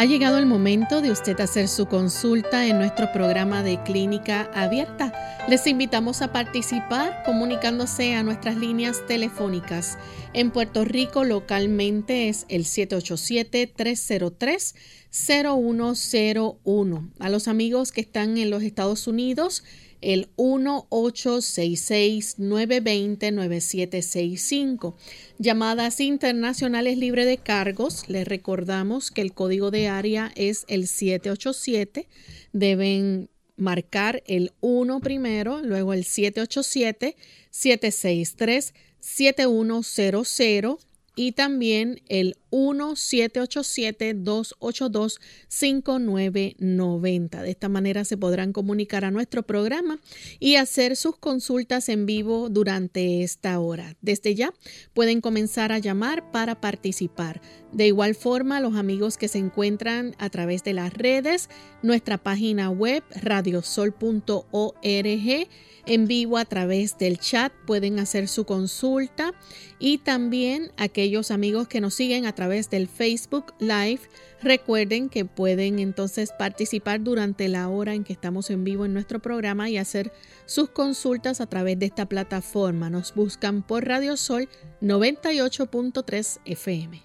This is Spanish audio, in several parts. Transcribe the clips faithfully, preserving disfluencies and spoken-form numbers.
Ha llegado el momento de usted hacer su consulta en nuestro programa de Clínica Abierta. Les invitamos a participar comunicándose a nuestras líneas telefónicas. En Puerto Rico localmente es el siete ocho siete, tres cero tres, cero uno cero uno. A los amigos que están en los Estados Unidos, el uno ocho seis seis, nueve dos cero, nueve siete seis cinco. Llamadas internacionales libre de cargos. Les recordamos que el código de área es el siete ocho siete. Deben marcar el uno primero, luego el siete ocho siete, siete seis tres, siete uno cero cero y también el uno siete ocho siete, dos ocho dos, cinco nueve nueve cero. De esta manera se podrán comunicar a nuestro programa y hacer sus consultas en vivo durante esta hora. Desde ya pueden comenzar a llamar para participar. De igual forma, los amigos que se encuentran a través de las redes, nuestra página web radio sol punto org, en vivo a través del chat pueden hacer su consulta, y también aquellos amigos que nos siguen a través del Facebook Live. Recuerden que pueden entonces participar durante la hora en que estamos en vivo en nuestro programa y hacer sus consultas a través de esta plataforma. Nos buscan por Radio Sol noventa y ocho punto tres F M.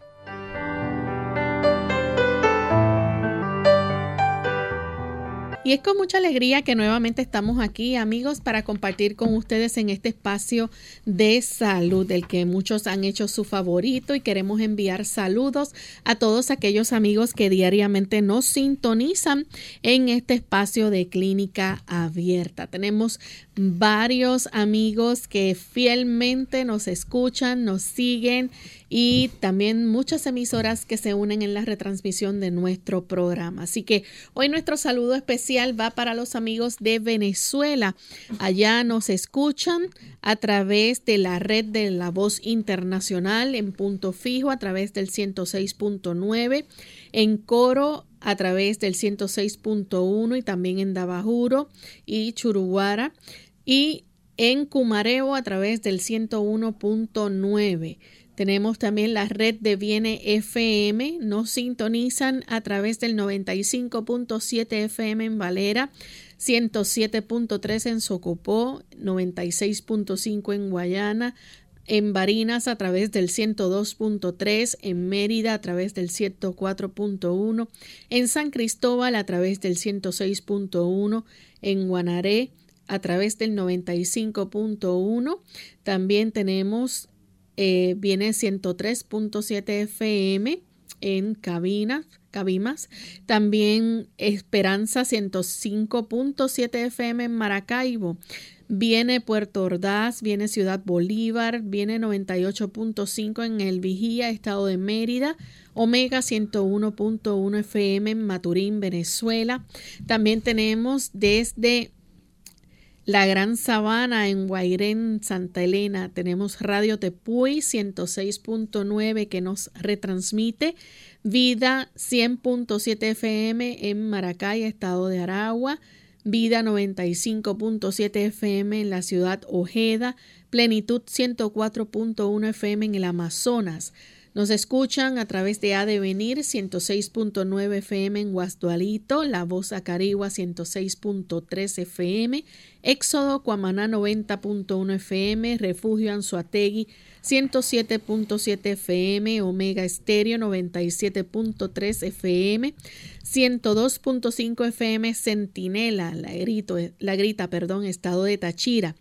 Y es con mucha alegría que nuevamente estamos aquí, amigos, para compartir con ustedes en este espacio de salud, del que muchos han hecho su favorito, y queremos enviar saludos a todos aquellos amigos que diariamente nos sintonizan en este espacio de Clínica Abierta. Tenemos varios amigos que fielmente nos escuchan, nos siguen, y también muchas emisoras que se unen en la retransmisión de nuestro programa. Así que hoy nuestro saludo especial va para los amigos de Venezuela. Allá nos escuchan a través de la red de La Voz Internacional en punto fijo, a través del ciento seis punto nueve, en Coro a través del ciento seis punto uno, y también en Dabajuro y Churuguara, y en Cumareo a través del ciento uno punto nueve. Tenemos también la red de Viene F M, nos sintonizan a través del noventa y cinco punto siete F M en Valera, ciento siete punto tres en Socopó, noventa y seis punto cinco en Guayana, en Barinas a través del ciento dos punto tres, en Mérida a través del ciento cuatro punto uno, en San Cristóbal a través del ciento seis punto uno, en Guanaré a través del noventa y cinco punto uno. También tenemos eh, viene ciento tres punto siete F M en Cabimas, Cabimas. También Esperanza ciento cinco punto siete F M en Maracaibo. Viene Puerto Ordaz, viene Ciudad Bolívar, viene noventa y ocho punto cinco en El Vigía, estado de Mérida, Omega ciento uno punto uno F M en Maturín, Venezuela. También tenemos desde La Gran Sabana en Guairén, Santa Elena, tenemos Radio Tepuy ciento seis punto nueve que nos retransmite, Vida cien punto siete F M en Maracay, estado de Aragua, Vida noventa y cinco punto siete F M en la ciudad Ojeda, Plenitud ciento cuatro punto uno F M en el Amazonas. Nos escuchan a través de A Devenir ciento seis punto nueve F M en Guasdualito, La Voz a Carigua ciento seis punto tres F M, Éxodo Cuamaná noventa punto uno F M, Refugio Anzoátegui ciento siete punto siete F M, Omega Estéreo noventa y siete punto tres F M, ciento dos punto cinco F M Centinela, la, grito, la grita, perdón, estado de Táchira.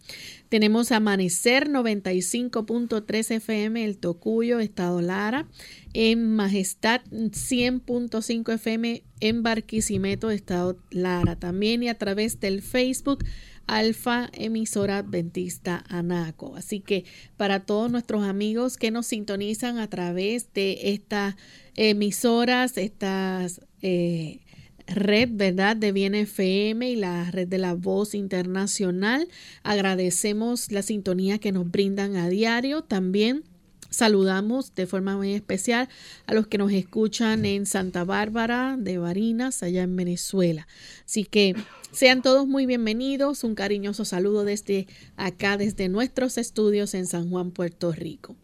Tenemos Amanecer noventa y cinco punto tres F M, El Tocuyo, estado Lara, en Majestad cien punto cinco F M en Barquisimeto, estado Lara. También y a través del Facebook Alfa Emisora Adventista Anaco. Así que para todos nuestros amigos que nos sintonizan a través de estas emisoras, estas eh, red, ¿verdad?, de Bien F M y la red de La Voz Internacional, agradecemos la sintonía que nos brindan a diario. También saludamos de forma muy especial a los que nos escuchan en Santa Bárbara de Barinas, allá en Venezuela. Así que sean todos muy bienvenidos. Un cariñoso saludo desde acá, desde nuestros estudios en San Juan, Puerto Rico.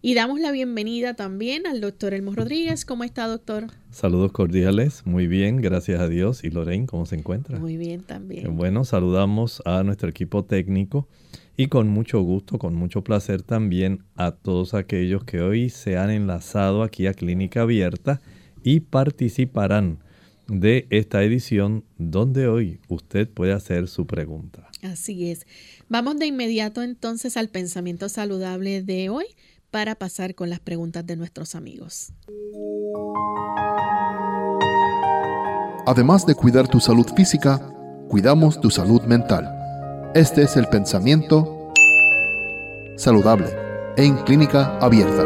Y damos la bienvenida también al doctor Elmo Rodríguez. ¿Cómo está, doctor? Saludos cordiales. Muy bien, gracias a Dios. ¿Y Lorraine, cómo se encuentra? Muy bien también. Bueno, saludamos a nuestro equipo técnico. Y con mucho gusto, con mucho placer también a todos aquellos que hoy se han enlazado aquí a Clínica Abierta y participarán de esta edición donde hoy usted puede hacer su pregunta. Así es. Vamos de inmediato entonces al pensamiento saludable de hoy para pasar con las preguntas de nuestros amigos. Además de cuidar tu salud física, cuidamos tu salud mental. Este es el pensamiento saludable en Clínica Abierta.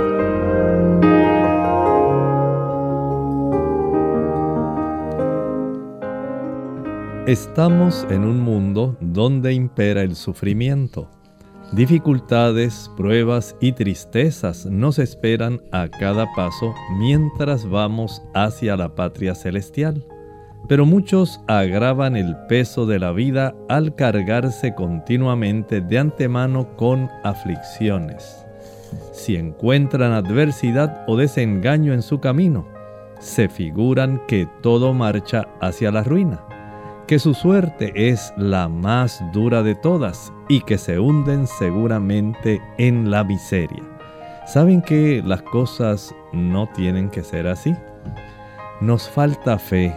Estamos en un mundo donde impera el sufrimiento. Dificultades, pruebas y tristezas nos esperan a cada paso mientras vamos hacia la patria celestial. Pero muchos agravan el peso de la vida al cargarse continuamente de antemano con aflicciones. Si encuentran adversidad o desengaño en su camino, se figuran que todo marcha hacia la ruina, que su suerte es la más dura de todas y que se hunden seguramente en la miseria. ¿Saben que las cosas no tienen que ser así? Nos falta fe.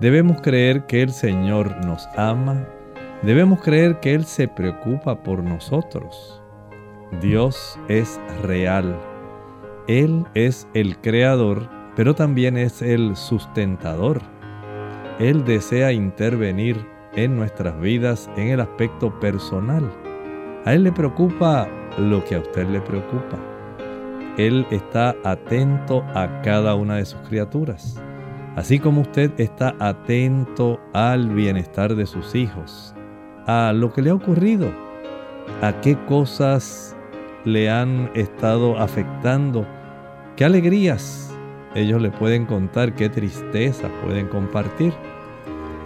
Debemos creer que el Señor nos ama. Debemos creer que Él se preocupa por nosotros. Dios es real. Él es el creador, pero también es el sustentador. Él desea intervenir en nuestras vidas en el aspecto personal. A Él le preocupa lo que a usted le preocupa. Él está atento a cada una de sus criaturas. Así como usted está atento al bienestar de sus hijos, a lo que le ha ocurrido, a qué cosas le han estado afectando, qué alegrías ellos le pueden contar, qué tristezas pueden compartir.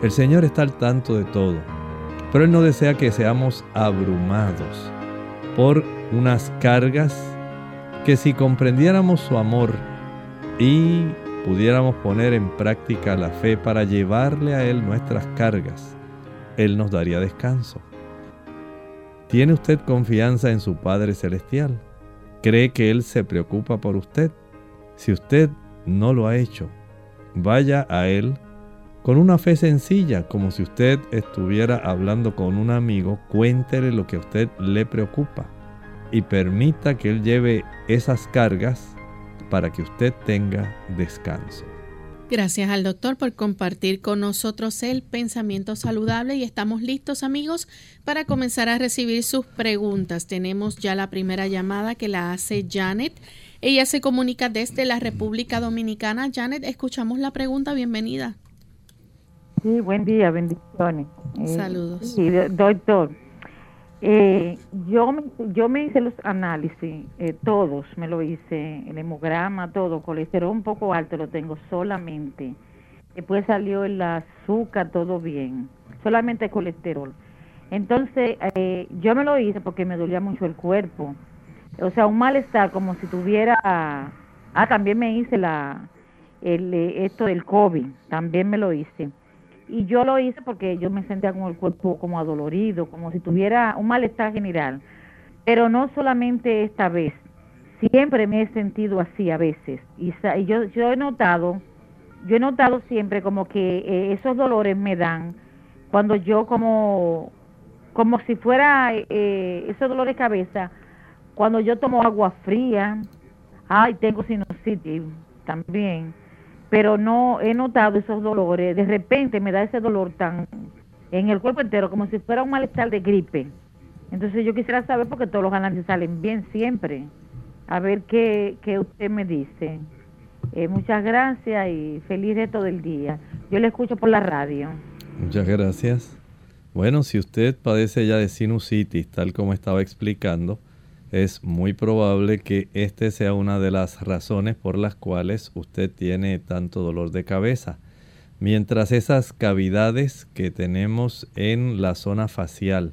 El Señor está al tanto de todo, pero Él no desea que seamos abrumados por unas cargas que, si comprendiéramos su amor y pudiéramos poner en práctica la fe para llevarle a Él nuestras cargas, Él nos daría descanso. ¿Tiene usted confianza en su Padre Celestial? ¿Cree que Él se preocupa por usted? Si usted no lo ha hecho, vaya a Él con una fe sencilla, como si usted estuviera hablando con un amigo. Cuéntele lo que a usted le preocupa y permita que Él lleve esas cargas para que usted tenga descanso. Gracias al doctor por compartir con nosotros el pensamiento saludable y estamos listos, amigos, para comenzar a recibir sus preguntas. Tenemos ya la primera llamada que la hace Janet. Ella se comunica desde la República Dominicana. Janet, escuchamos la pregunta. Bienvenida. Sí, buen día, bendiciones. Saludos. Sí, doctor. Eh, yo, yo me hice los análisis, eh, todos me lo hice, el hemograma, todo, colesterol un poco alto lo tengo solamente, después salió el azúcar, todo bien, solamente el colesterol. Entonces eh, yo me lo hice porque me dolía mucho el cuerpo, o sea, un malestar como si tuviera, ah, también me hice la el esto del COVID, también me lo hice. Y yo lo hice porque yo me sentía con el cuerpo como adolorido, como si tuviera un malestar general. Pero no solamente esta vez. Siempre me he sentido así a veces. Y yo, yo he notado, yo he notado siempre como que eh, esos dolores me dan cuando yo como, como si fuera eh, esos dolores de cabeza, cuando yo tomo agua fría. Ay, tengo sinusitis también. Pero no he notado esos dolores. De repente me da ese dolor tan en el cuerpo entero, como si fuera un malestar de gripe. Entonces yo quisiera saber, porque todos los análisis salen bien siempre, a ver qué, qué usted me dice. Eh, muchas gracias y feliz resto del día. Yo le escucho por la radio. Muchas gracias. Bueno, si usted padece ya de sinusitis, tal como estaba explicando, es muy probable que este sea una de las razones por las cuales usted tiene tanto dolor de cabeza. Mientras esas cavidades que tenemos en la zona facial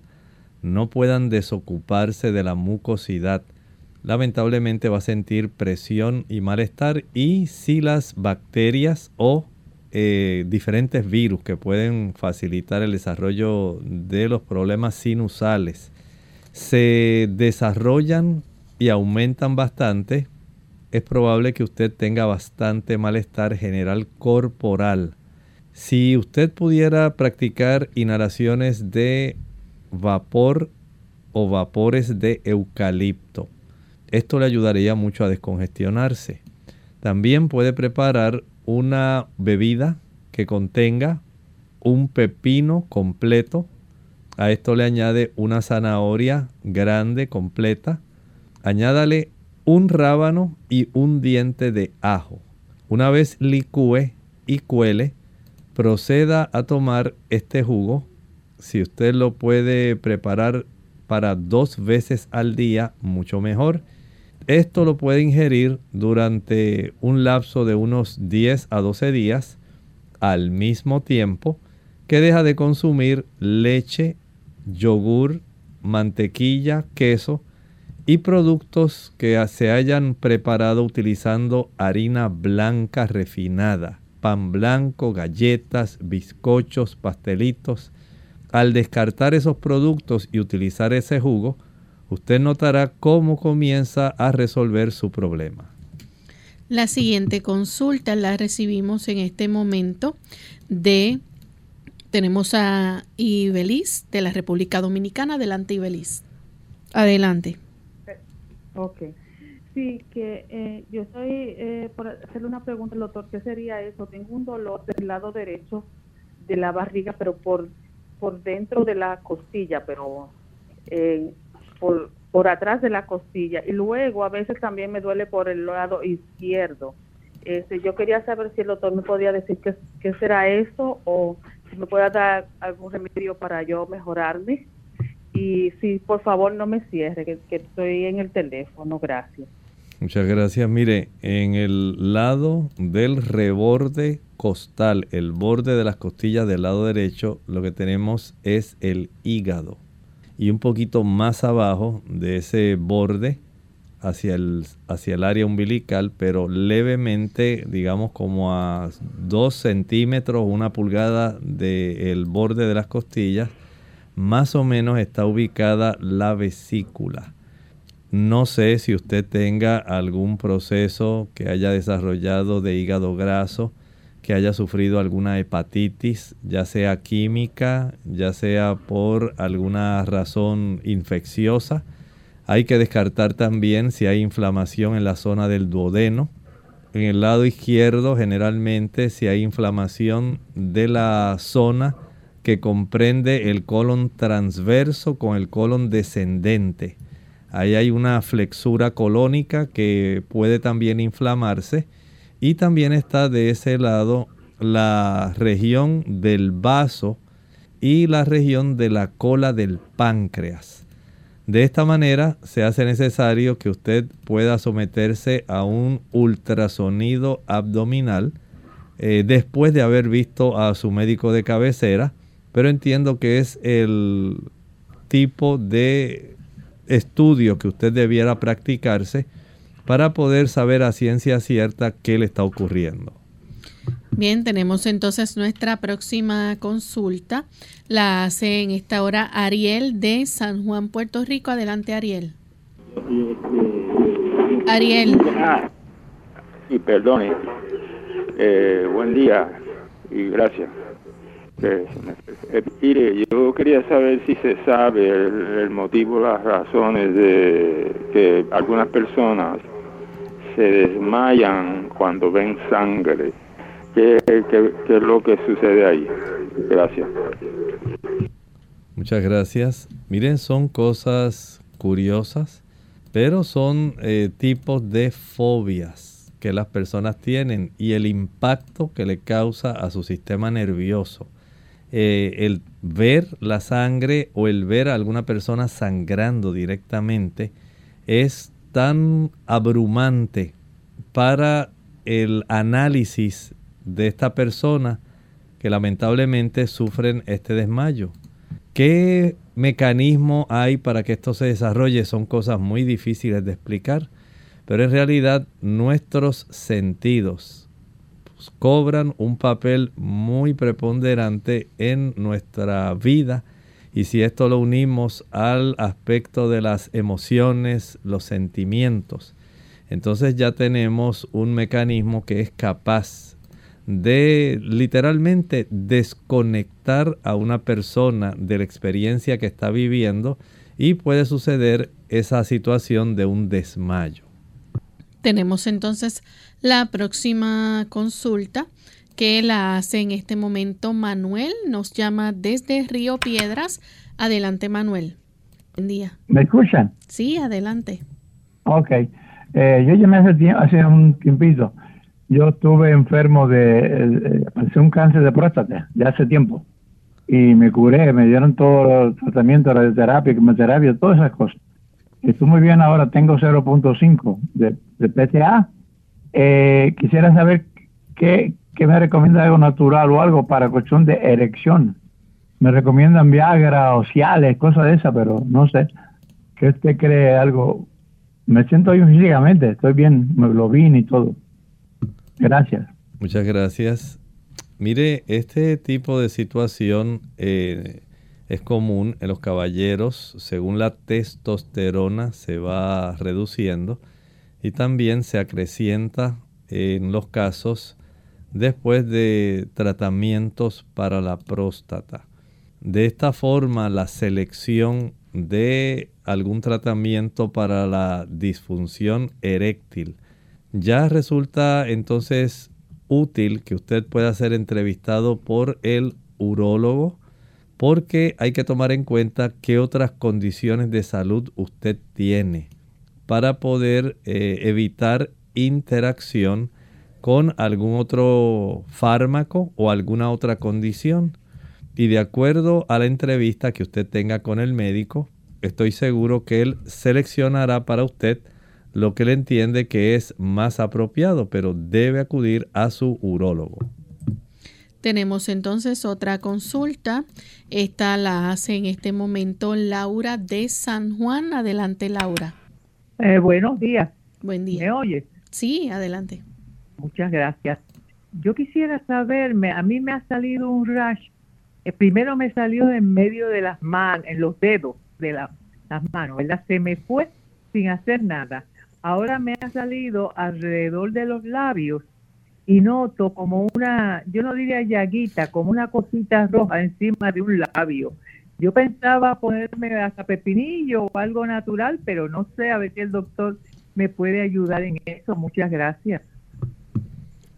no puedan desocuparse de la mucosidad, lamentablemente va a sentir presión y malestar, y si las bacterias o eh, diferentes virus que pueden facilitar el desarrollo de los problemas sinusales se desarrollan y aumentan bastante, es probable que usted tenga bastante malestar general corporal. Si usted pudiera practicar inhalaciones de vapor o vapores de eucalipto, esto le ayudaría mucho a descongestionarse. También puede preparar una bebida que contenga un pepino completo. A esto le añade una zanahoria grande, completa. Añádale un rábano y un diente de ajo. Una vez licúe y cuele, proceda a tomar este jugo. Si usted lo puede preparar para dos veces al día, mucho mejor. Esto lo puede ingerir durante un lapso de unos diez a doce días, al mismo tiempo que deja de consumir leche, yogur, mantequilla, queso y productos que se hayan preparado utilizando harina blanca refinada, pan blanco, galletas, bizcochos, pastelitos. Al descartar esos productos y utilizar ese jugo, usted notará cómo comienza a resolver su problema. La siguiente consulta la recibimos en este momento de... Tenemos a Ibeliz de la República Dominicana. Adelante, Ibeliz. Adelante. Ok. Sí, que eh, yo estoy eh, por hacerle una pregunta al doctor. ¿Qué sería eso? Tengo un dolor del lado derecho de la barriga, pero por por dentro de la costilla, pero eh, por, por atrás de la costilla. Y luego a veces también me duele por el lado izquierdo. Este, yo quería saber si el doctor me podía decir qué, qué será eso, o me pueda dar algún remedio para yo mejorarme. Y si por favor no me cierre, que, que estoy en el teléfono. Gracias. Muchas gracias. Mire, en el lado del reborde costal, el borde de las costillas del lado derecho, lo que tenemos es el hígado. Y un poquito más abajo de ese borde, hacia el, hacia el área umbilical, pero levemente, digamos como a dos centímetros, una pulgada del borde de las costillas, más o menos está ubicada la vesícula. No sé si usted tenga algún proceso que haya desarrollado de hígado graso, que haya sufrido alguna hepatitis, ya sea química, ya sea por alguna razón infecciosa. Hay que descartar también si hay inflamación en la zona del duodeno. En el lado izquierdo, generalmente, si hay inflamación de la zona que comprende el colon transverso con el colon descendente. Ahí hay una flexura colónica que puede también inflamarse. Y también está de ese lado la región del vaso y la región de la cola del páncreas. De esta manera se hace necesario que usted pueda someterse a un ultrasonido abdominal eh, después de haber visto a su médico de cabecera, pero entiendo que es el tipo de estudio que usted debiera practicarse para poder saber a ciencia cierta qué le está ocurriendo. Bien, tenemos entonces nuestra próxima consulta. La hace en esta hora Ariel de San Juan, Puerto Rico. Adelante, Ariel. Ariel. Ah, y perdone. Eh, buen día y gracias. Eh, eh, mire, yo quería saber si se sabe el, el motivo, las razones de que algunas personas se desmayan cuando ven sangre. ¿Qué, qué, qué es lo que sucede ahí? Gracias. Muchas gracias. Miren, son cosas curiosas, pero son eh, tipos de fobias que las personas tienen y el impacto que le causa a su sistema nervioso. Eh, el ver la sangre o el ver a alguna persona sangrando directamente es tan abrumante para el análisis de esta persona que lamentablemente sufren este desmayo. ¿Qué mecanismo hay para que esto se desarrolle? Son cosas muy difíciles de explicar, pero en realidad nuestros sentidos pues, cobran un papel muy preponderante en nuestra vida, y si esto lo unimos al aspecto de las emociones, los sentimientos, entonces ya tenemos un mecanismo que es capaz de literalmente desconectar a una persona de la experiencia que está viviendo y puede suceder esa situación de un desmayo. Tenemos entonces la próxima consulta que la hace en este momento Manuel. Nos llama desde Río Piedras. Adelante, Manuel. Buen día. ¿Me escuchan? Sí, adelante. Ok. Eh, yo llamé hace, tiempo, hace un tiempito. Yo estuve enfermo de, de un cáncer de próstata de hace tiempo y me curé, me dieron todo el tratamiento, radioterapia, quimioterapia, todas esas cosas. Estoy muy bien ahora, tengo cero punto cinco de, de P T A. Eh, quisiera saber qué, qué me recomienda algo natural o algo para cuestión de erección. Me recomiendan Viagra o Ciales, cosas de esas, pero no sé. ¿Qué usted cree algo? Me siento bien físicamente, estoy bien, me lo vi y todo. Gracias. Muchas gracias. Mire, este tipo de situación eh, es común en los caballeros. Según la testosterona se va reduciendo y también se acrecienta en los casos después de tratamientos para la próstata. De esta forma, la selección de algún tratamiento para la disfunción eréctil ya resulta entonces útil que usted pueda ser entrevistado por el urólogo, porque hay que tomar en cuenta qué otras condiciones de salud usted tiene para poder eh, evitar interacción con algún otro fármaco o alguna otra condición. Y de acuerdo a la entrevista que usted tenga con el médico, estoy seguro que él seleccionará para usted lo que le entiende que es más apropiado, pero debe acudir a su urólogo. Tenemos entonces otra consulta. Esta la hace en este momento Laura de San Juan. Adelante, Laura. Eh, buenos días. Buen día. ¿Me oyes? Sí, adelante. Muchas gracias. Yo quisiera saberme, a mí me ha salido un rash. Eh, primero me salió en medio de las manos, en los dedos de la, las manos, ¿verdad? Se me fue sin hacer nada. Ahora me ha salido alrededor de los labios y noto como una, yo no diría llaguita, como una cosita roja encima de un labio. Yo pensaba ponerme hasta pepinillo o algo natural, pero no sé, a ver si el doctor me puede ayudar en eso. Muchas gracias.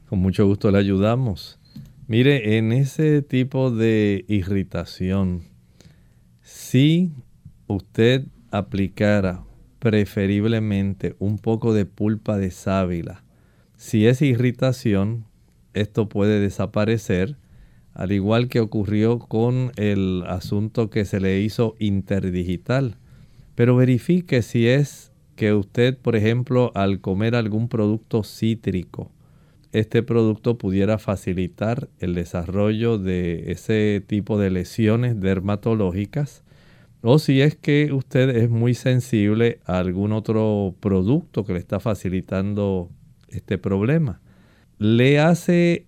Con mucho gusto le ayudamos. Mire, en ese tipo de irritación, si usted aplicara preferiblemente un poco de pulpa de sábila. Si es irritación, esto puede desaparecer, al igual que ocurrió con el asunto que se le hizo interdigital. Pero verifique si es que usted, por ejemplo, al comer algún producto cítrico, este producto pudiera facilitar el desarrollo de ese tipo de lesiones dermatológicas. O si es que usted es muy sensible a algún otro producto que le está facilitando este problema. ¿Le hace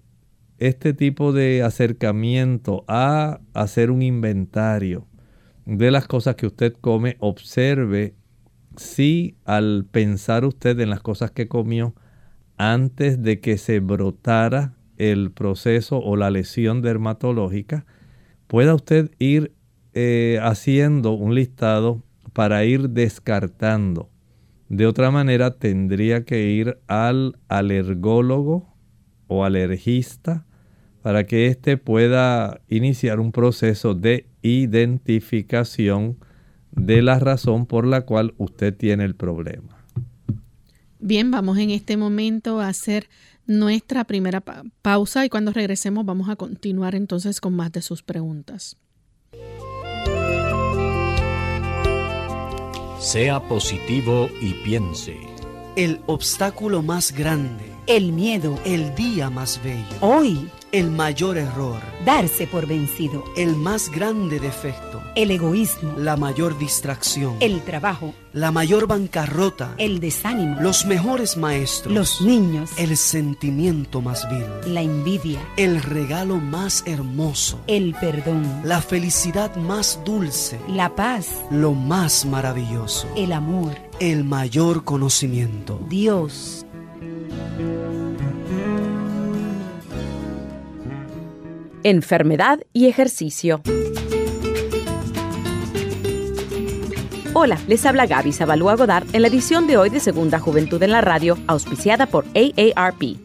este tipo de acercamiento a hacer un inventario de las cosas que usted come? Observe si al pensar usted en las cosas que comió antes de que se brotara el proceso o la lesión dermatológica, pueda usted ir Eh, haciendo un listado para ir descartando. De otra manera tendría que ir al alergólogo o alergista para que éste pueda iniciar un proceso de identificación de la razón por la cual usted tiene el problema. Bien, vamos en este momento a hacer nuestra primera pa- pausa y cuando regresemos vamos a continuar entonces con más de sus preguntas. Sea positivo y piense. El obstáculo más grande. El miedo. El día más bello. Hoy. El mayor error. Darse por vencido. El más grande defecto. El egoísmo. La mayor distracción. El trabajo. La mayor bancarrota. El desánimo. Los mejores maestros. Los niños. El sentimiento más vil. La envidia. El regalo más hermoso. El perdón. La felicidad más dulce. La paz. Lo más maravilloso. El amor. El mayor conocimiento. Dios. Enfermedad y ejercicio. Hola, les habla Gaby Zavalúa Godard en la edición de hoy de Segunda Juventud en la Radio, auspiciada por A A R P.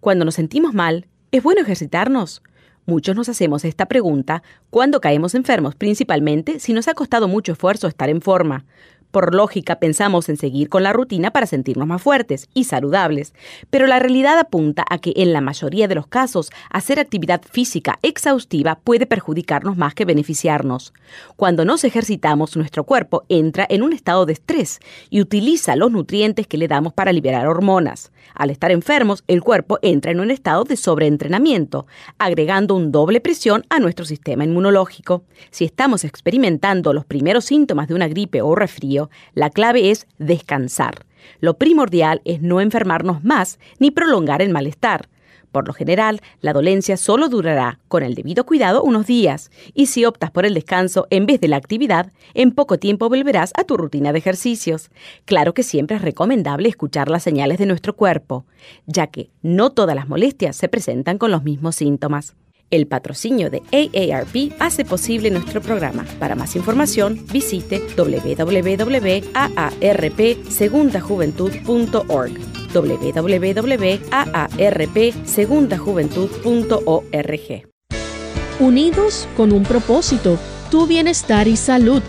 Cuando nos sentimos mal, ¿es bueno ejercitarnos? Muchos nos hacemos esta pregunta cuando caemos enfermos, principalmente si nos ha costado mucho esfuerzo estar en forma. Por lógica, pensamos en seguir con la rutina para sentirnos más fuertes y saludables, pero la realidad apunta a que en la mayoría de los casos, hacer actividad física exhaustiva puede perjudicarnos más que beneficiarnos. Cuando nos ejercitamos, nuestro cuerpo entra en un estado de estrés y utiliza los nutrientes que le damos para liberar hormonas. Al estar enfermos, el cuerpo entra en un estado de sobreentrenamiento, agregando un doble presión a nuestro sistema inmunológico. Si estamos experimentando los primeros síntomas de una gripe o resfrío, la clave es descansar. Lo primordial es no enfermarnos más ni prolongar el malestar. Por lo general, la dolencia solo durará, con el debido cuidado, unos días. Y si optas por el descanso en vez de la actividad, en poco tiempo volverás a tu rutina de ejercicios. Claro que siempre es recomendable escuchar las señales de nuestro cuerpo, ya que no todas las molestias se presentan con los mismos síntomas. El patrocinio de A A R P hace posible nuestro programa. Para más información, visite doble u doble u doble u punto a a r p segunda juventud punto org, doble u doble u doble u punto a a r p segunda juventud punto org. Unidos con un propósito, tu bienestar y salud.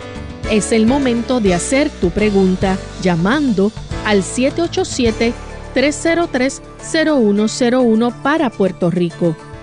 Es el momento de hacer tu pregunta llamando al siete ocho siete, tres cero tres, cero uno cero uno para Puerto Rico.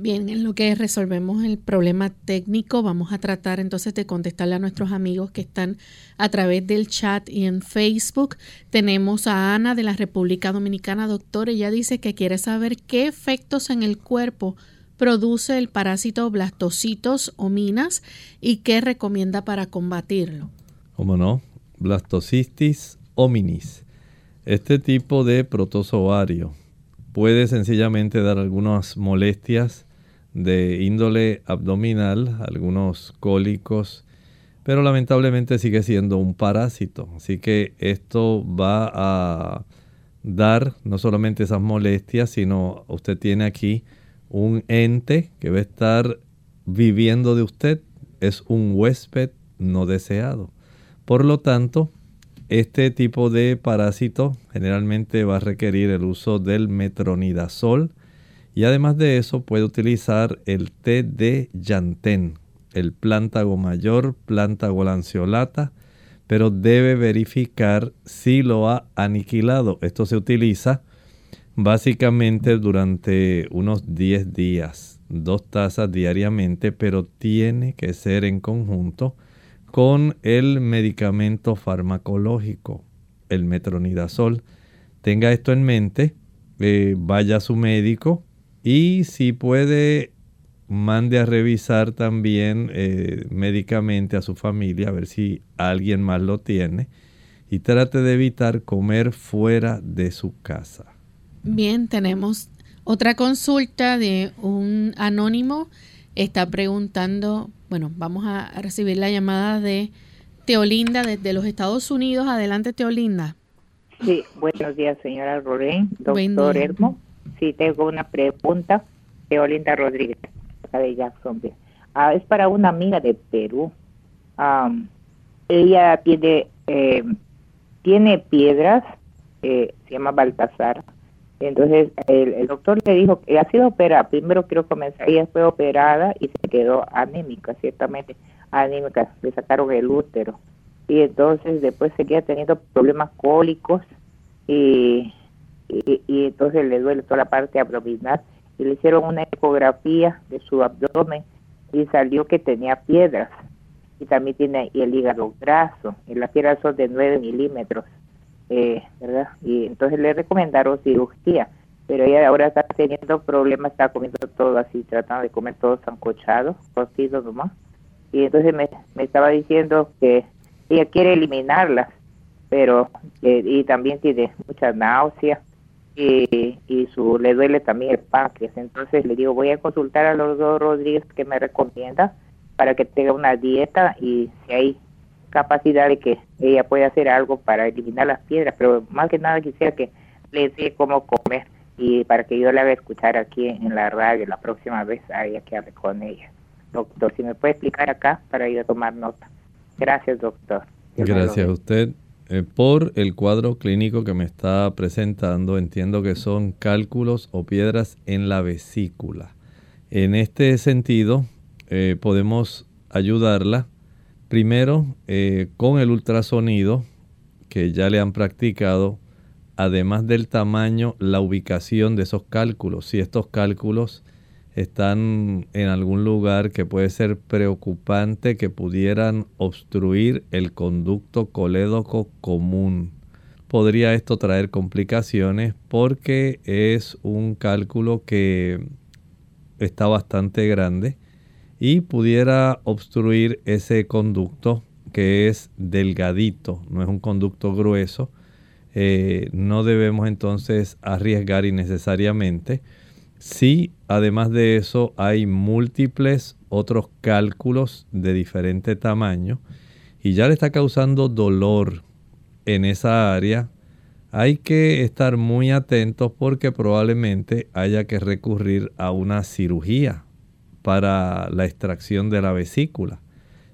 Bien, en lo que resolvemos el problema técnico, vamos a tratar entonces de contestarle a nuestros amigos que están a través del chat y en Facebook. Tenemos a Ana de la República Dominicana, doctora, ella dice que quiere saber qué efectos en el cuerpo produce el parásito Blastocystis hominis y qué recomienda para combatirlo. ¿Cómo no? Blastocystis hominis. Este tipo de protozoario puede sencillamente dar algunas molestias de índole abdominal, algunos cólicos, pero lamentablemente sigue siendo un parásito. Así que esto va a dar no solamente esas molestias, sino usted tiene aquí un ente que va a estar viviendo de usted. Es un huésped no deseado. Por lo tanto, este tipo de parásito generalmente va a requerir el uso del metronidazol. Y además de eso puede utilizar el té de yantén, el plántago mayor, plántago lanceolata, pero debe verificar si lo ha aniquilado. Esto se utiliza básicamente durante unos diez días, dos tazas diariamente, pero tiene que ser en conjunto con el medicamento farmacológico, el metronidazol. Tenga esto en mente, eh, vaya a su médico. Y si puede, mande a revisar también eh, médicamente a su familia, a ver si alguien más lo tiene. Y trate de evitar comer fuera de su casa. Bien, tenemos Otra consulta de un anónimo está preguntando, bueno, vamos a recibir la llamada de Teolinda desde los Estados Unidos. Adelante, Teolinda. Sí, buenos días, señora Rubén, doctor Hermo. Sí, tengo una pregunta. Teolinda Rodríguez, de Jacksonville. Ah, es para una amiga de Perú. Um, ella tiene, eh, tiene piedras, eh, se llama Baltasar. Entonces el, el doctor le dijo que ha sido operada, primero quiero comenzar, ella fue operada y se quedó anémica, ciertamente anémica, le sacaron el útero y entonces después seguía teniendo problemas cólicos y, y, y entonces le duele toda la parte abdominal y le hicieron una ecografía de su abdomen y salió que tenía piedras y también tiene el hígado graso, y las piedras son de nueve milímetros. Eh, ¿verdad? Y entonces le recomendaron cirugía, pero ella ahora está teniendo problemas, está comiendo todo así, tratando de comer todo sancochado, cocido nomás, y entonces me, me estaba diciendo que ella quiere eliminarlas, pero eh, y también tiene mucha náusea y, y su le duele también el páncreas. Entonces le digo, voy a consultar a los dos Rodríguez que me recomienda para que tenga una dieta y si hay capacidad de que ella pueda hacer algo para eliminar las piedras, pero más que nada quisiera que le enseñe cómo comer y para que yo la haga escuchar aquí en la radio la próxima vez a ella que hable con ella. Doctor, si me puede explicar acá para ir a tomar nota. Gracias, doctor. Gracias a usted eh, por el cuadro clínico que me está presentando. Entiendo que son cálculos o piedras en la vesícula. En este sentido, eh, podemos ayudarla primero, eh, con el ultrasonido que ya le han practicado, además del tamaño, la ubicación de esos cálculos. Si estos cálculos están en algún lugar que puede ser preocupante, que pudieran obstruir el conducto colédoco común, podría esto traer complicaciones porque es un cálculo que está bastante grande y pudiera obstruir ese conducto que es delgadito, no es un conducto grueso. Eh, no debemos entonces arriesgar innecesariamente. Si además de eso hay múltiples otros cálculos de diferente tamaño y ya le está causando dolor en esa área, hay que estar muy atentos porque probablemente haya que recurrir a una cirugía para la extracción de la vesícula.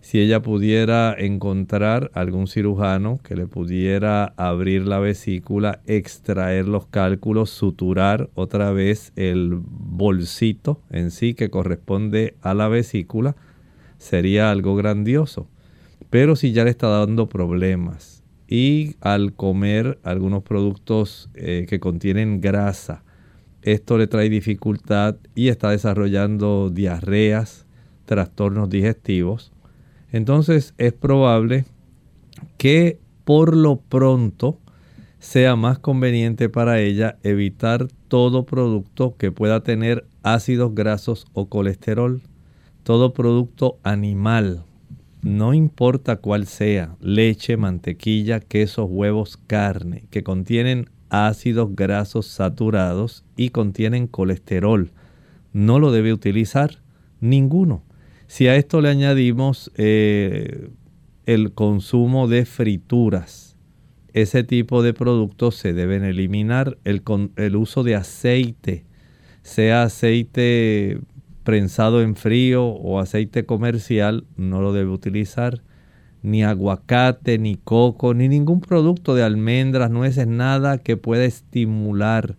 Si ella pudiera encontrar algún cirujano que le pudiera abrir la vesícula, extraer los cálculos, suturar otra vez el bolsito en sí que corresponde a la vesícula, sería algo grandioso. Pero si ya le está dando problemas y al comer algunos productos eh, que contienen grasa, esto le trae dificultad y está desarrollando diarreas, trastornos digestivos. Entonces es probable que por lo pronto sea más conveniente para ella evitar todo producto que pueda tener ácidos grasos o colesterol, todo producto animal, no importa cuál sea, leche, mantequilla, quesos, huevos, carne, que contienen ácidos grasos saturados y contienen colesterol. No lo debe utilizar ninguno. Si a esto le añadimos eh, el consumo de frituras, ese tipo de productos se deben eliminar. El, el uso de aceite, sea aceite prensado en frío o aceite comercial, no lo debe utilizar. Ni aguacate, ni coco, ni ningún producto de almendras, nueces, nada que pueda estimular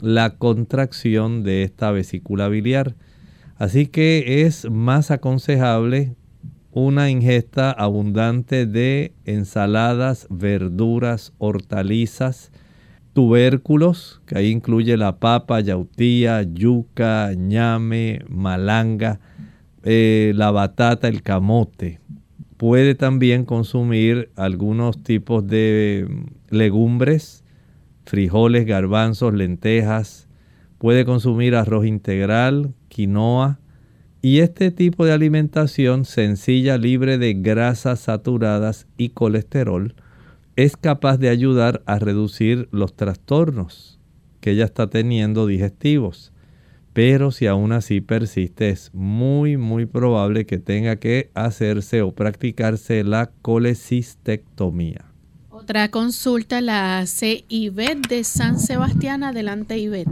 la contracción de esta vesícula biliar. Así que es más aconsejable una ingesta abundante de ensaladas, verduras, hortalizas, tubérculos, que ahí incluye la papa, yautía, yuca, ñame, malanga, eh, la batata, el camote. Puede también consumir algunos tipos de legumbres, frijoles, garbanzos, lentejas. Puede consumir arroz integral, quinoa. Y este tipo de alimentación sencilla, libre de grasas saturadas y colesterol, es capaz de ayudar a reducir los trastornos que ella está teniendo digestivos. pero si aún así persiste, es muy, muy probable que tenga que hacerse o practicarse la colecistectomía. Otra consulta la hace Ivette de San Sebastián. Adelante, Ivette.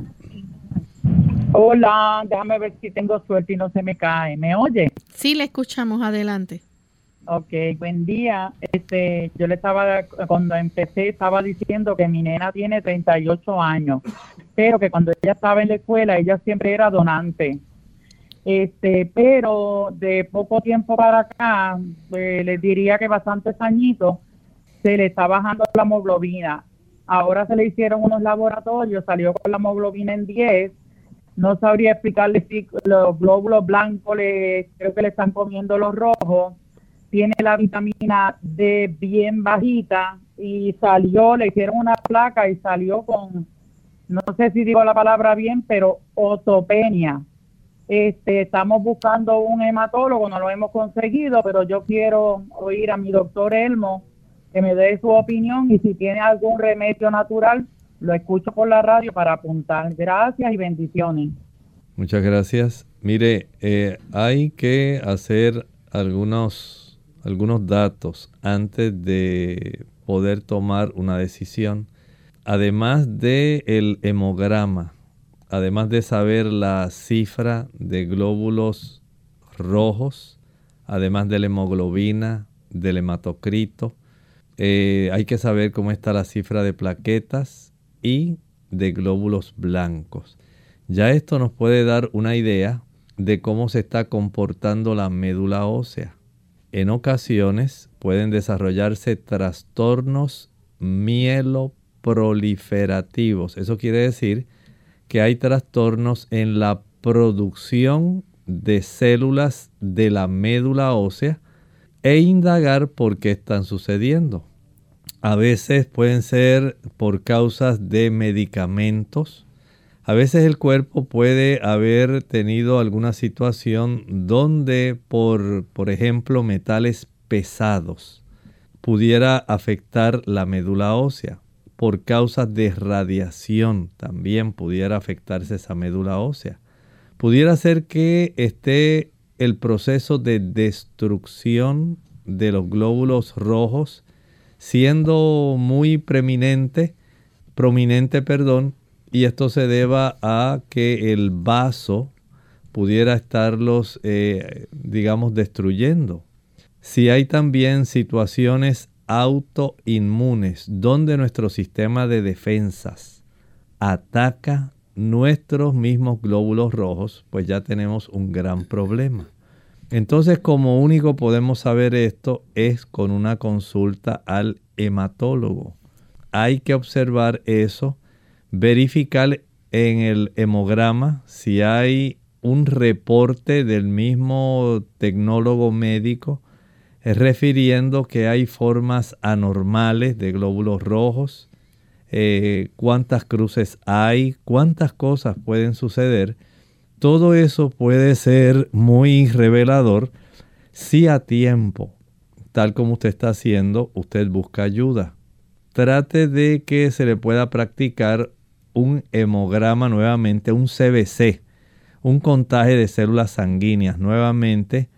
Hola, déjame ver si tengo suerte y no se me cae. ¿Me oye? Sí, le escuchamos. Adelante. Ok, buen día. Este, yo le estaba, cuando empecé, estaba diciendo que mi nena tiene treinta y ocho años, pero que cuando ella estaba en la escuela, ella siempre era donante. Este, pero de poco tiempo para acá, eh, les diría que bastantes añitos, se le está bajando la hemoglobina. Ahora se le hicieron unos laboratorios, salió con la hemoglobina en diez. No sabría explicarle si los glóbulos blancos, le, creo que le están comiendo los rojos. Tiene la vitamina D bien bajita y salió, le hicieron una placa y salió con, no sé si digo la palabra bien, pero otopenia. Este, estamos buscando un hematólogo, no lo hemos conseguido, pero yo quiero oír a mi doctor Elmo que me dé su opinión y si tiene algún remedio natural, lo escucho por la radio para apuntar. Gracias y bendiciones. Muchas gracias. Mire, eh, hay que hacer algunos... algunos datos antes de poder tomar una decisión. Además del hemograma, además de saber la cifra de glóbulos rojos, además de la hemoglobina, del hematocrito, eh, hay que saber cómo está la cifra de plaquetas y de glóbulos blancos. Ya esto nos puede dar una idea de cómo se está comportando la médula ósea. En ocasiones pueden desarrollarse trastornos mieloproliferativos. Eso quiere decir que hay trastornos en la producción de células de la médula ósea e indagar por qué están sucediendo. A veces pueden ser por causas de medicamentos. A veces el cuerpo puede haber tenido alguna situación donde, por, por ejemplo, metales pesados pudiera afectar la médula ósea. Por causas de radiación también pudiera afectarse esa médula ósea. Pudiera ser que esté el proceso de destrucción de los glóbulos rojos siendo muy preeminente, prominente, perdón, y esto se deba a que el vaso pudiera estarlos, eh, digamos, destruyendo. Si hay también situaciones autoinmunes donde nuestro sistema de defensas ataca nuestros mismos glóbulos rojos, pues ya tenemos un gran problema. Entonces, como único podemos saber esto es con una consulta al hematólogo. Hay que observar eso. Verificar en el hemograma si hay un reporte del mismo tecnólogo médico refiriendo que hay formas anormales de glóbulos rojos, eh, cuántas cruces hay, cuántas cosas pueden suceder. Todo eso puede ser muy revelador si a tiempo, tal como usted está haciendo, usted busca ayuda. Trate de que se le pueda practicar un hemograma nuevamente, un C B C, un contaje de células sanguíneas nuevamente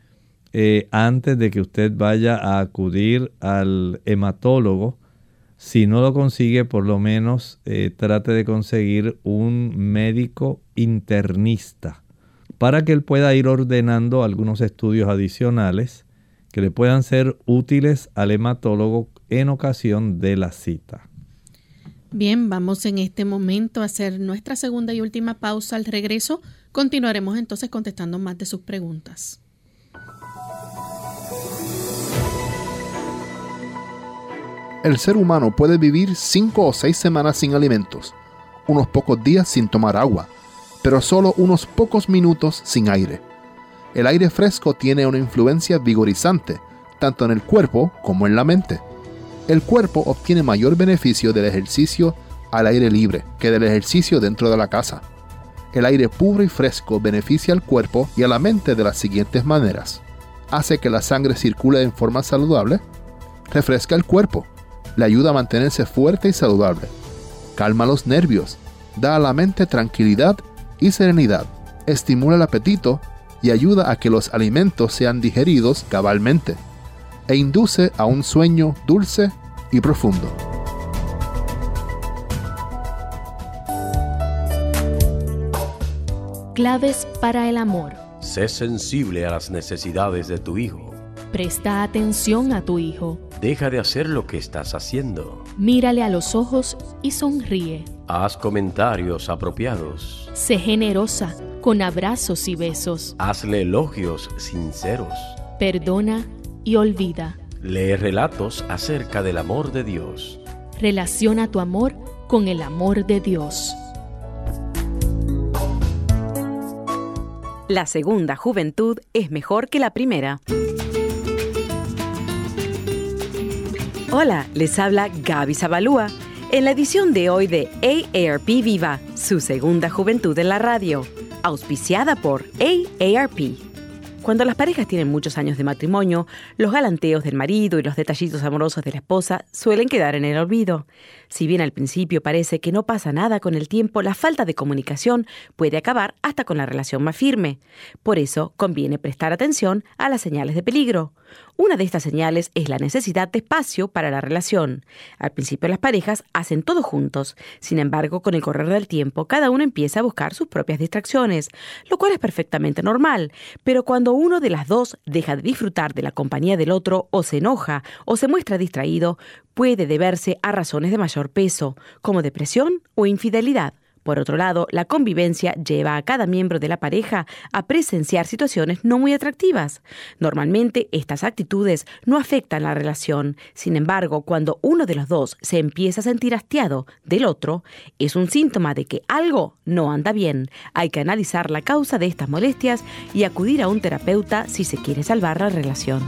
eh, antes de que usted vaya a acudir al hematólogo. Si no lo consigue, por lo menos eh, trate de conseguir un médico internista para que él pueda ir ordenando algunos estudios adicionales que le puedan ser útiles al hematólogo en ocasión de la cita. Bien, vamos en este momento a hacer nuestra segunda y última pausa. Al regreso, continuaremos entonces contestando más de sus preguntas. El ser humano puede vivir cinco o seis semanas sin alimentos, unos pocos días sin tomar agua, pero solo unos pocos minutos sin aire. El aire fresco tiene una influencia vigorizante, tanto en el cuerpo como en la mente. El cuerpo obtiene mayor beneficio del ejercicio al aire libre que del ejercicio dentro de la casa. El aire puro y fresco beneficia al cuerpo y a la mente de las siguientes maneras. Hace que la sangre circule en forma saludable. Refresca el cuerpo. Le ayuda a mantenerse fuerte y saludable. Calma los nervios. Da a la mente tranquilidad y serenidad. estimula el apetito y ayuda a que los alimentos sean digeridos cabalmente, e induce a un sueño dulce y profundo. Claves para el amor. Sé sensible a las necesidades de tu hijo. Presta atención a tu hijo. Deja de hacer lo que estás haciendo. Mírale a los ojos y sonríe. Haz comentarios apropiados. Sé generosa con abrazos y besos. Hazle elogios sinceros. Perdona y olvida. Lee relatos acerca del amor de Dios. Relaciona tu amor con el amor de Dios. La segunda juventud es mejor que la primera. Hola, les habla Gaby Zavalúa en la edición de hoy de A A R P Viva, su segunda juventud en la radio, auspiciada por A A R P. Cuando las parejas tienen muchos años de matrimonio, los galanteos del marido y los detallitos amorosos de la esposa suelen quedar en el olvido. Si bien al principio parece que no pasa nada, con el tiempo la falta de comunicación puede acabar hasta con la relación más firme. Por eso conviene prestar atención a las señales de peligro. Una de estas señales es la necesidad de espacio para la relación. Al principio las parejas hacen todo juntos. Sin embargo, con el correr del tiempo, cada uno empieza a buscar sus propias distracciones, lo cual es perfectamente normal. Pero cuando uno de las dos deja de disfrutar de la compañía del otro, o se enoja, o se muestra distraído, puede deberse a razones de mayor peso, como depresión o infidelidad. Por otro lado, la convivencia lleva a cada miembro de la pareja a presenciar situaciones no muy atractivas. Normalmente, estas actitudes no afectan la relación. Sin embargo, cuando uno de los dos se empieza a sentir hastiado del otro, es un síntoma de que algo no anda bien. Hay que analizar la causa de estas molestias y acudir a un terapeuta si se quiere salvar la relación.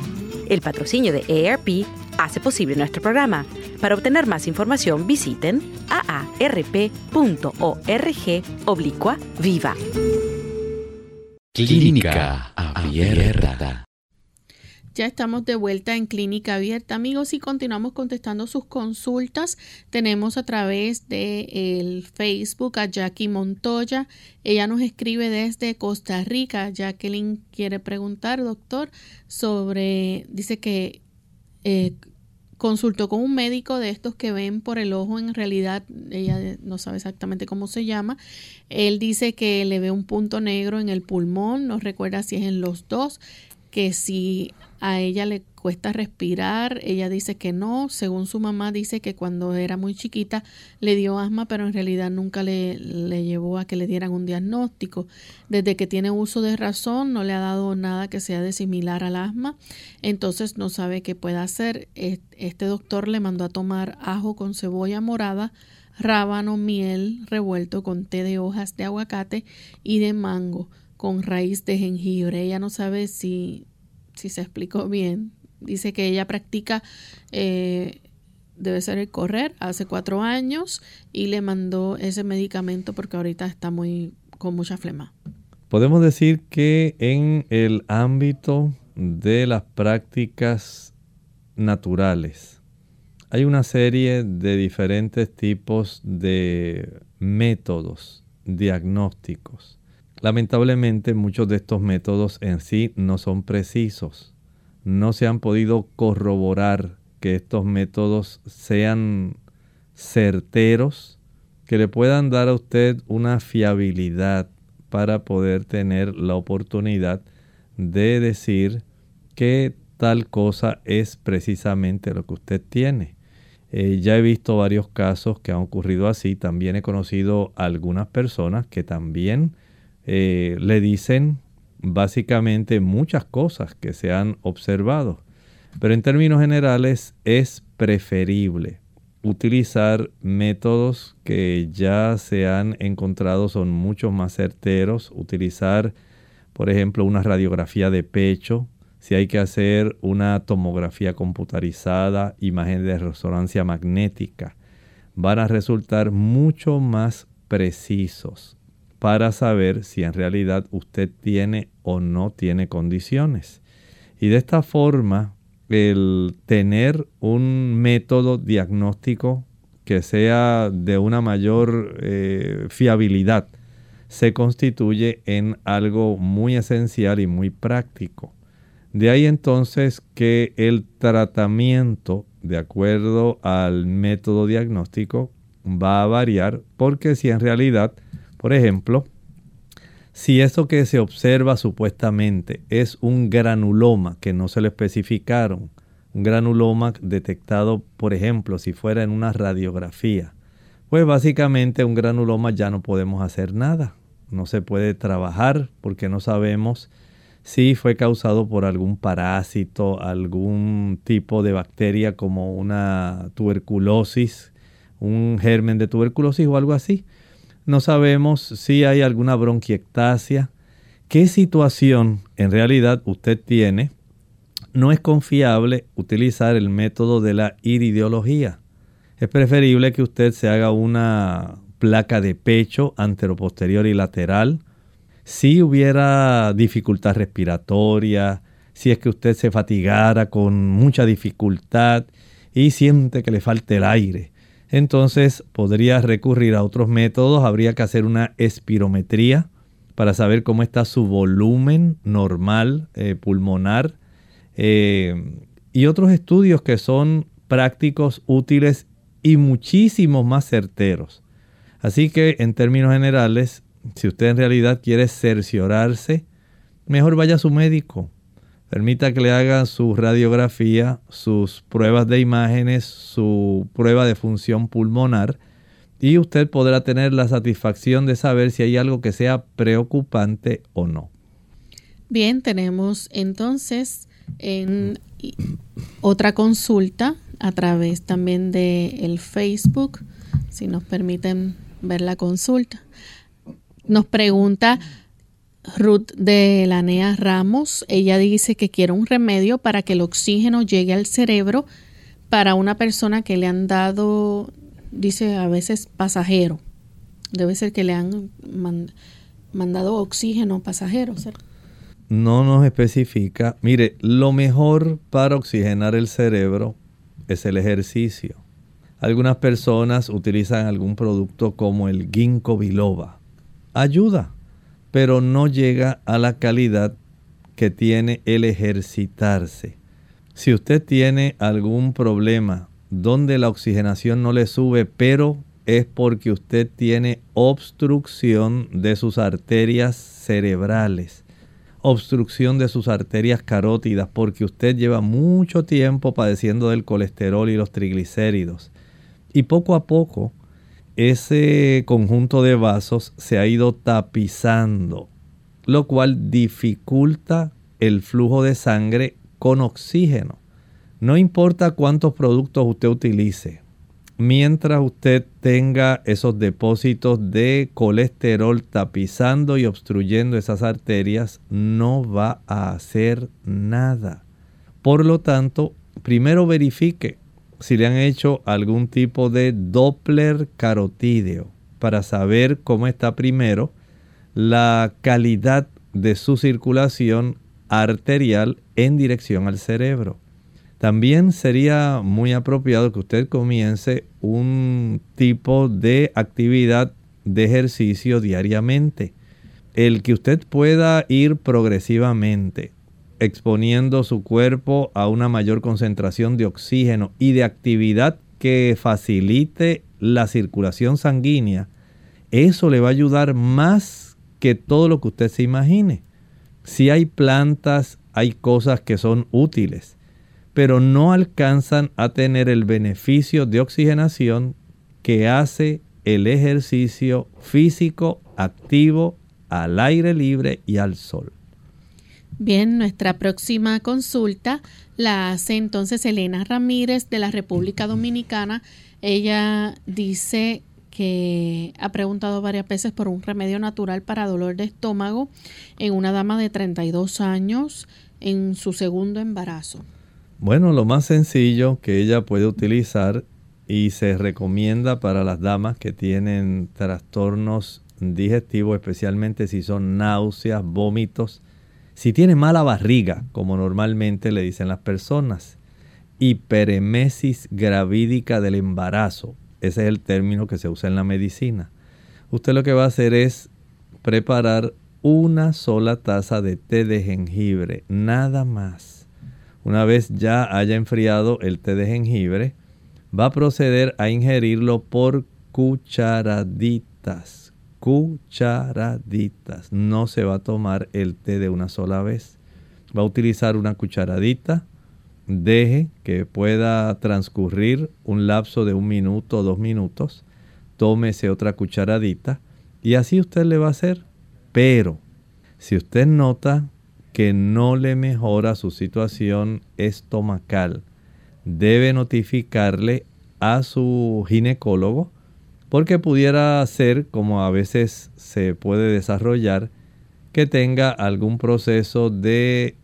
El patrocinio de A A R P hace posible nuestro programa. Para obtener más información, visiten a a r p punto org oblicua viva. Clínica Abierta. Ya estamos de vuelta en Clínica Abierta, amigos, y continuamos contestando sus consultas. Tenemos a través del Facebook a Jackie Montoya. Ella nos escribe desde Costa Rica. Jacqueline quiere preguntar, doctor, sobre... Dice que... Eh, consultó con un médico de estos que ven por el ojo, en realidad ella no sabe exactamente cómo se llama. Él dice que le ve un punto negro en el pulmón, no recuerda si es en los dos, que si a ella le cuesta respirar, ella dice que no. Según su mamá, dice que cuando era muy chiquita le dio asma, pero en realidad nunca le, le llevó a que le dieran un diagnóstico. Desde que tiene uso de razón no le ha dado nada que sea de similar al asma, entonces no sabe qué puede hacer. Este doctor le mandó a tomar ajo con cebolla morada, rábano, miel revuelto con té de hojas de aguacate y de mango con raíz de jengibre. Ella no sabe si, si se explicó bien. Dice que ella practica, eh, debe ser el correr, hace cuatro años y le mandó ese medicamento porque ahorita está muy con mucha flema. Podemos decir que en el ámbito de las prácticas naturales hay una serie de diferentes tipos de métodos diagnósticos. Lamentablemente, muchos de estos métodos en sí no son precisos. No se han podido corroborar que estos métodos sean certeros, que le puedan dar a usted una fiabilidad para poder tener la oportunidad de decir que tal cosa es precisamente lo que usted tiene. Eh, ya he visto varios casos que han ocurrido así. También he conocido a algunas personas que también eh, le dicen básicamente muchas cosas que se han observado, pero en términos generales es preferible utilizar métodos que ya se han encontrado, son mucho más certeros. Utilizar, por ejemplo, una radiografía de pecho, si hay que hacer una tomografía computarizada, imagen de resonancia magnética, van a resultar mucho más precisos para saber si en realidad usted tiene o no tiene condiciones. Y de esta forma, el tener un método diagnóstico que sea de una mayor eh, fiabilidad se constituye en algo muy esencial y muy práctico. De ahí entonces que el tratamiento, de acuerdo al método diagnóstico, va a variar, porque si en realidad, por ejemplo, si eso que se observa supuestamente es un granuloma que no se le especificaron, un granuloma detectado, por ejemplo, si fuera en una radiografía, pues básicamente un granuloma ya no podemos hacer nada. No se puede trabajar porque no sabemos si fue causado por algún parásito, algún tipo de bacteria como una tuberculosis, un germen de tuberculosis o algo así. No sabemos si hay alguna bronquiectasia. ¿Qué situación en realidad usted tiene? No es confiable utilizar el método de la iridiología. Es preferible que usted se haga una placa de pecho anteroposterior y lateral. Si hubiera dificultad respiratoria, si es que usted se fatigara con mucha dificultad y siente que le falta el aire, entonces podría recurrir a otros métodos. Habría que hacer una espirometría para saber cómo está su volumen normal eh, pulmonar eh, y otros estudios que son prácticos, útiles y muchísimos más certeros. Así que en términos generales, si usted en realidad quiere cerciorarse, mejor vaya a su médico. Permita que le haga su radiografía, sus pruebas de imágenes, su prueba de función pulmonar, y usted podrá tener la satisfacción de saber si hay algo que sea preocupante o no. Bien, tenemos entonces en otra consulta a través también del Facebook, si nos permiten ver la consulta. Nos pregunta Ruth de Lanea Ramos. Ella dice que quiere un remedio para que el oxígeno llegue al cerebro para una persona que le han dado, dice, a veces pasajero. Debe ser que le han man- mandado oxígeno pasajero, ¿cierto? No nos especifica. Mire, lo mejor para oxigenar el cerebro es el ejercicio. Algunas personas utilizan algún producto como el ginkgo biloba. Ayuda, pero no llega a la calidad que tiene el ejercitarse. Si usted tiene algún problema donde la oxigenación no le sube, pero es porque usted tiene obstrucción de sus arterias cerebrales, obstrucción de sus arterias carótidas, porque usted lleva mucho tiempo padeciendo del colesterol y los triglicéridos, y poco a poco ese conjunto de vasos se ha ido tapizando, lo cual dificulta el flujo de sangre con oxígeno. No importa cuántos productos usted utilice, mientras usted tenga esos depósitos de colesterol tapizando y obstruyendo esas arterias, no va a hacer nada. Por lo tanto, primero verifique si le han hecho algún tipo de Doppler carotídeo para saber cómo está primero la calidad de su circulación arterial en dirección al cerebro. También sería muy apropiado que usted comience un tipo de actividad de ejercicio diariamente. El que usted pueda ir progresivamente exponiendo su cuerpo a una mayor concentración de oxígeno y de actividad que facilite la circulación sanguínea, eso le va a ayudar más que todo lo que usted se imagine. Si hay plantas, hay cosas que son útiles, pero no alcanzan a tener el beneficio de oxigenación que hace el ejercicio físico activo al aire libre y al sol. Bien, nuestra próxima consulta la hace entonces Elena Ramírez de la República Dominicana. Ella dice que ha preguntado varias veces por un remedio natural para dolor de estómago en una dama de treinta y dos años en su segundo embarazo. Bueno, lo más sencillo que ella puede utilizar y se recomienda para las damas que tienen trastornos digestivos, especialmente si son náuseas, vómitos, si tiene mala barriga, como normalmente le dicen las personas, hiperemesis gravídica del embarazo. Ese es el término que se usa en la medicina. Usted lo que va a hacer es preparar una sola taza de té de jengibre, nada más. Una vez ya haya enfriado el té de jengibre, va a proceder a ingerirlo por cucharaditas, cucharaditas. No se va a tomar el té de una sola vez. Va a utilizar una cucharadita, deje que pueda transcurrir un lapso de un minuto o dos minutos, tómese otra cucharadita y así usted le va a hacer. Pero si usted nota que no le mejora su situación estomacal, debe notificarle a su ginecólogo, porque pudiera ser, como a veces se puede desarrollar, que tenga algún proceso de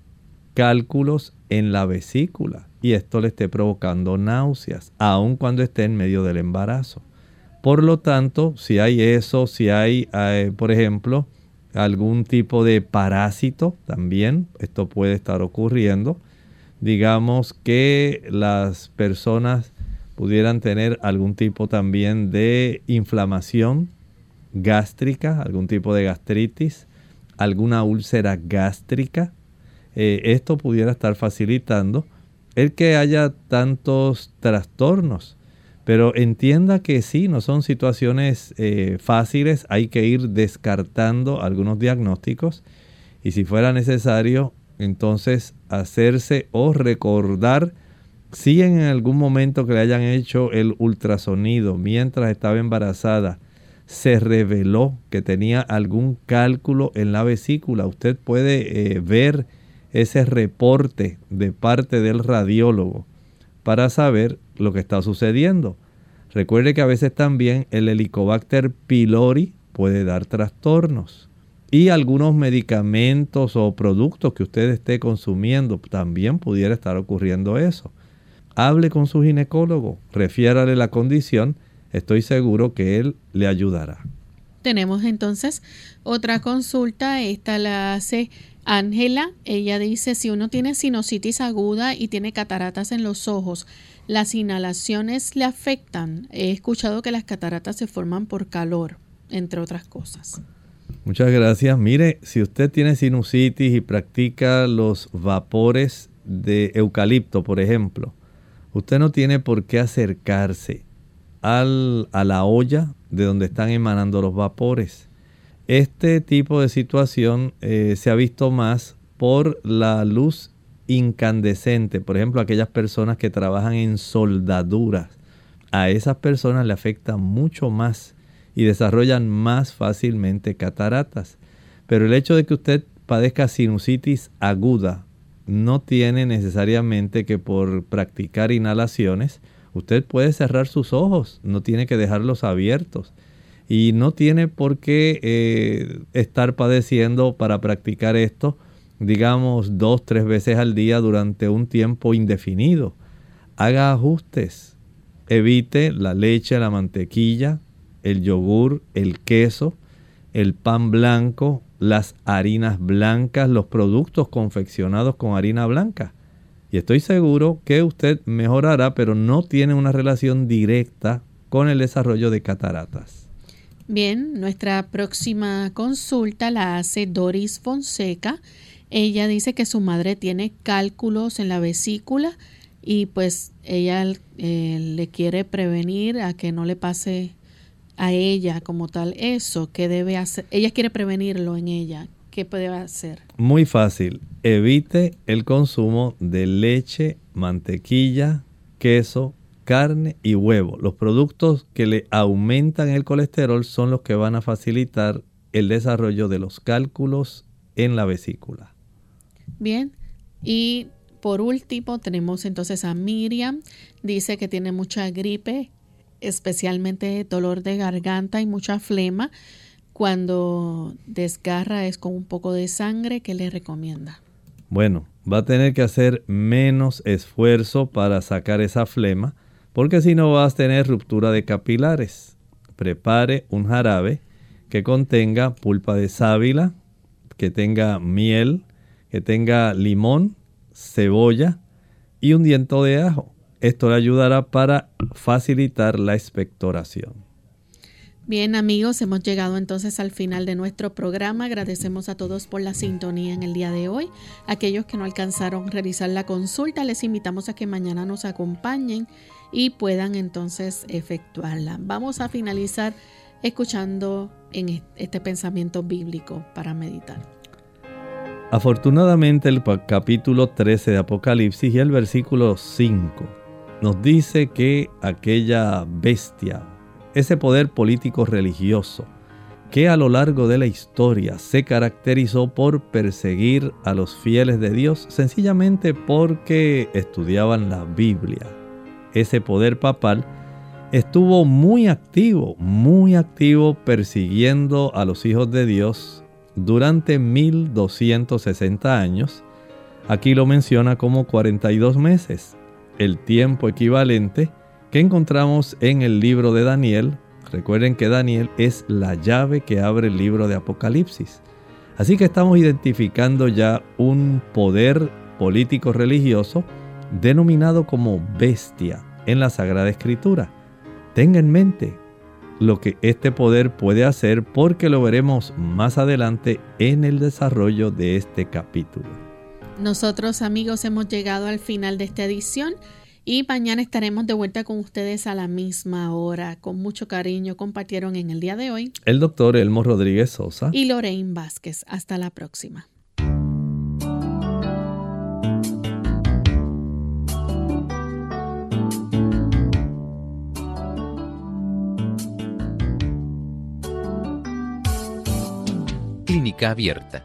cálculos en la vesícula y esto le esté provocando náuseas, aun cuando esté en medio del embarazo. Por lo tanto, si hay eso, si hay, eh, por ejemplo, algún tipo de parásito también, esto puede estar ocurriendo. Digamos que las personas pudieran tener algún tipo también de inflamación gástrica, algún tipo de gastritis, alguna úlcera gástrica. Eh, esto pudiera estar facilitando el que haya tantos trastornos. Pero entienda que sí, no son situaciones eh, fáciles. Hay que ir descartando algunos diagnósticos y si fuera necesario, entonces hacerse o recordar si en algún momento que le hayan hecho el ultrasonido mientras estaba embarazada se reveló que tenía algún cálculo en la vesícula. Usted puede eh, ver ese reporte de parte del radiólogo para saber lo que está sucediendo. Recuerde que a veces también el Helicobacter pylori puede dar trastornos y algunos medicamentos o productos que usted esté consumiendo también pudiera estar ocurriendo eso. Hable con su ginecólogo, refiérale la condición, estoy seguro que él le ayudará. Tenemos entonces otra consulta, esta la hace Ángela, ella dice, si uno tiene sinusitis aguda y tiene cataratas en los ojos, ¿las inhalaciones le afectan? He escuchado que las cataratas se forman por calor, entre otras cosas. Muchas gracias. Mire, si usted tiene sinusitis y practica los vapores de eucalipto, por ejemplo, usted no tiene por qué acercarse al, a la olla de donde están emanando los vapores. Este tipo de situación eh, se ha visto más por la luz incandescente. Por ejemplo, aquellas personas que trabajan en soldaduras, a esas personas le afecta mucho más y desarrollan más fácilmente cataratas. Pero el hecho de que usted padezca sinusitis aguda no tiene necesariamente que por practicar inhalaciones. Usted puede cerrar sus ojos, no tiene que dejarlos abiertos. Y no tiene por qué eh, estar padeciendo para practicar esto, digamos, dos, tres veces al día durante un tiempo indefinido. Haga ajustes. Evite la leche, la mantequilla, el yogur, el queso, el pan blanco, las harinas blancas, los productos confeccionados con harina blanca. Y estoy seguro que usted mejorará, pero no tiene una relación directa con el desarrollo de cataratas. Bien, nuestra próxima consulta la hace Doris Fonseca. Ella dice que su madre tiene cálculos en la vesícula y pues ella eh, le quiere prevenir a que no le pase a ella como tal eso. ¿Qué debe hacer? Ella quiere prevenirlo en ella. ¿Qué puede hacer? Muy fácil. Evite el consumo de leche, mantequilla, queso, carne y huevo. Los productos que le aumentan el colesterol son los que van a facilitar el desarrollo de los cálculos en la vesícula. Bien, y por último tenemos entonces a Miriam. Dice que tiene mucha gripe, especialmente dolor de garganta y mucha flema. Cuando desgarra es con un poco de sangre. ¿Qué le recomienda? Bueno, va a tener que hacer menos esfuerzo para sacar esa flema, porque si no vas a tener ruptura de capilares. Prepare un jarabe que contenga pulpa de sábila, que tenga miel, que tenga limón, cebolla y un diente de ajo. Esto le ayudará para facilitar la expectoración. Bien, amigos, hemos llegado entonces al final de nuestro programa. Agradecemos a todos por la sintonía en el día de hoy. Aquellos que no alcanzaron a realizar la consulta, les invitamos a que mañana nos acompañen y puedan entonces efectuarla. Vamos a finalizar escuchando en este pensamiento bíblico para meditar. Afortunadamente, el capítulo trece de Apocalipsis y el versículo cinco nos dice que aquella bestia, ese poder político religioso que a lo largo de la historia se caracterizó por perseguir a los fieles de Dios sencillamente porque estudiaban la Biblia. Ese poder papal estuvo muy activo, muy activo persiguiendo a los hijos de Dios durante mil doscientos sesenta años. Aquí lo menciona como cuarenta y dos meses, el tiempo equivalente que encontramos en el libro de Daniel. Recuerden que Daniel es la llave que abre el libro de Apocalipsis. Así que estamos identificando ya un poder político religioso denominado como bestia en la Sagrada Escritura. Tenga en mente lo que este poder puede hacer, porque lo veremos más adelante en el desarrollo de este capítulo. Nosotros, amigos, hemos llegado al final de esta edición. Y mañana estaremos de vuelta con ustedes a la misma hora. Con mucho cariño compartieron en el día de hoy el doctor Elmo Rodríguez Sosa y Lorraine Vázquez. Hasta la próxima. Clínica Abierta.